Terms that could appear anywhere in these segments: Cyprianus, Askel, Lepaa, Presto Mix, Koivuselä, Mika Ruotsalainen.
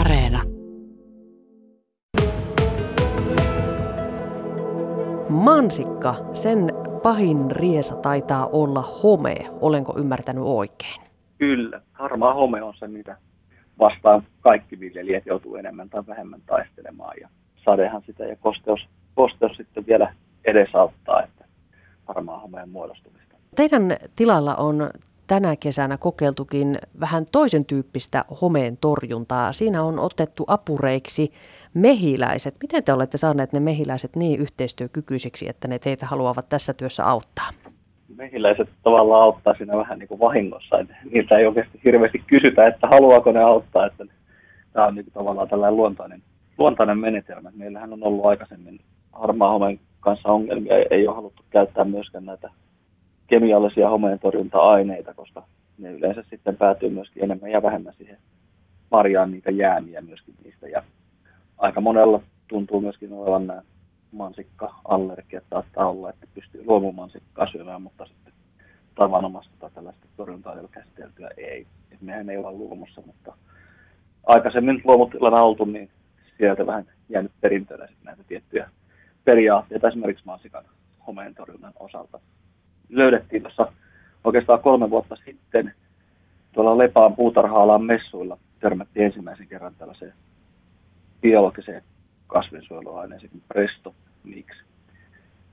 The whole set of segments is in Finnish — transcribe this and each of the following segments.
Areena. Mansikka, sen pahin riesa taitaa olla home. Olenko ymmärtänyt oikein? Kyllä, harmaa home on se, mitä vastaan kaikki viljelijät joutuu enemmän tai vähemmän taistelemaan. Ja sadehan sitä ja kosteus sitten vielä edesauttaa, että harmaa homeen muodostumista. Teidän tilalla on tänä kesänä kokeiltukin vähän toisen tyyppistä homeen torjuntaa. Siinä on otettu apureiksi mehiläiset. Miten te olette saaneet ne mehiläiset niin yhteistyökykyisiksi, että ne teitä haluavat tässä työssä auttaa? Mehiläiset tavallaan auttaa siinä vähän niin kuin vahingossa. Niiltä ei oikeasti hirveästi kysytä, että haluaako ne auttaa. Että tämä on niin kuin tavallaan tällainen luontainen menetelmä. Meillähän on ollut aikaisemmin harmaa homeen kanssa ongelmia. Ei ole haluttu käyttää myöskään näitä kemiallisia homeentorjunta-aineita, koska ne yleensä sitten päätyy myöskin enemmän ja vähemmän siihen marjaan niitä jäämiä myöskin niistä. Ja aika monella tuntuu myöskin olevan nämä mansikka-allergiat saattaa olla, että pystyy luomumansikkaa syömään, mutta sitten tavanomaista tai tällaista torjunta-aineella käsiteltyä ei. Et mehän ei olla luomussa, mutta aikaisemmin luomutilana oltu, niin sieltä vähän jäänyt perintönä sitten näitä tiettyjä periaatteita esimerkiksi mansikan homeentorjunnan osalta. Löydettiin tuossa oikeastaan 3 vuotta sitten tuolla Lepaan puutarha-alan messuilla. Törmättiin ensimmäisen kerran tällaiseen biologiseen kasvinsuojeluaineeseen kuin Presto Mix,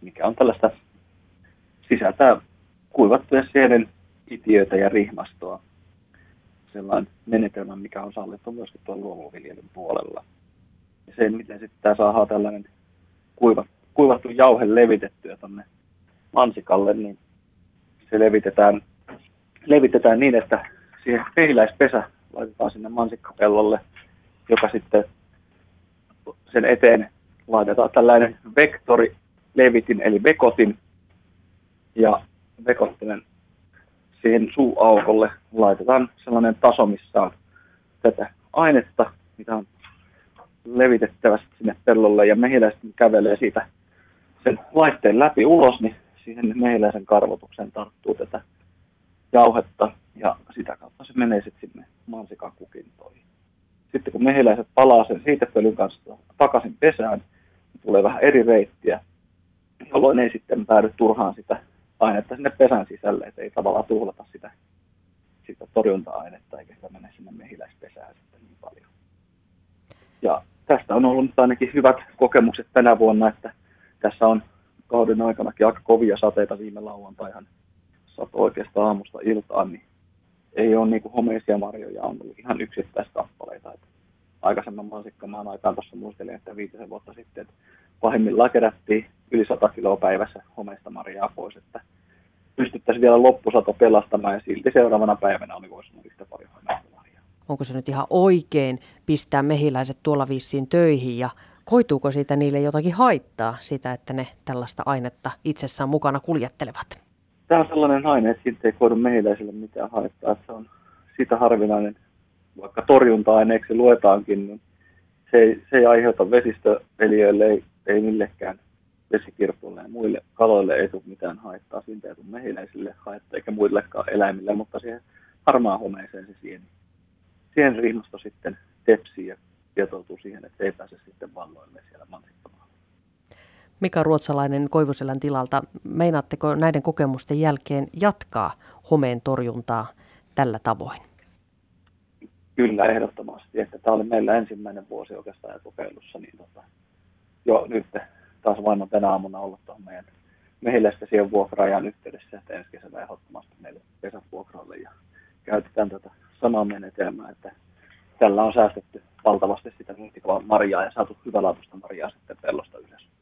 mikä on tällaista sisältää kuivattuja sienen itiöitä ja rihmastoa. Sellainen menetelmä, mikä on sallittu myöskin tuolla luomuviljelyn puolella. Ja sen, miten sitten saadaan tällainen kuivattu jauhe levitettyä tuonne mansikalle, niin se levitetään niin, että siihen mehiläispesä laitetaan sinne mansikkapellolle, joka sitten sen eteen laitetaan tällainen vektorilevitin, eli vekotin, ja vekottinen siihen suuaukolle laitetaan sellainen taso, missä on tätä ainetta, mitä on levitettävästi sinne pellolle, ja mehiläiset kävelee siitä sen laitteen läpi ulos, niin siihen mehiläisen karvotukseen tarttuu tätä jauhetta ja sitä kautta se menee sitten sinne mansikakukintoihin. Sitten kun mehiläiset palaa sen siitepölyn kanssa takaisin pesään, niin tulee vähän eri reittiä, jolloin ei sitten päädy turhaan sitä ainetta sinne pesän sisälle, että ei tavallaan tuhlata sitä torjunta-ainetta eikä sitä mene sinne mehiläispesään sitten niin paljon. Ja tästä on ollut ainakin hyvät kokemukset tänä vuonna, että tässä on kauden aikanakin aika kovia sateita, viime lauantaihan satoi oikeastaan aamusta iltaan, niin ei ole niin kuin homeisia marjoja, on ollut ihan yksittäiskappaleita. Et aikaisemman mansikkamaan aikaan tuossa muistelin, että 5 vuotta sitten pahimmillaan kerättiin yli 100 kiloa päivässä homeista marjaa pois, että pystyttäisiin vielä loppusato pelastamaan ja silti seuraavana päivänä oli voisinut yhtä paljon homeista marjaa. Onko se nyt ihan oikein pistää mehiläiset tuolla vissiin töihin ja koituuko siitä niille jotakin haittaa, sitä, että ne tällaista ainetta itsessään mukana kuljettelevat? Tämä on sellainen aine, että siitä ei koidu mehiläisille mitään haittaa. Se on sitä harvinainen, vaikka torjunta-aineeksi luetaankin, niin se ei aiheuta vesistöeliöille, ei millekään vesikirpuille ja muille kaloille ei tule mitään haittaa. Siitä ei tule mehiläisille haittaa eikä muillekaan eläimille, mutta siihen harmaan homeeseen se siihen rihmasto sitten tepsii ja tietoutuu siihen, että ei pääse sitten valloille siellä mansittamaan. Mika Ruotsalainen Koivuselän tilalta, meinaatteko näiden kokemusten jälkeen jatkaa homeen torjuntaa tällä tavoin? Kyllä, ehdottomasti. Että tämä oli meillä ensimmäinen vuosi oikeastaan kokeilussa. Niin jo nyt taas vain on tänä aamuna ollut tuohon meidän mehiläisien vuokraajan yhteydessä, että ensi kesänä ehdottomasti meille pesävuokralle. Ja käytetään tätä samaa menetelmää, että tällä on säästetty valtavasti sitä marjaa ja saatu hyvälaatuista marjaa sitten pellosta ylös.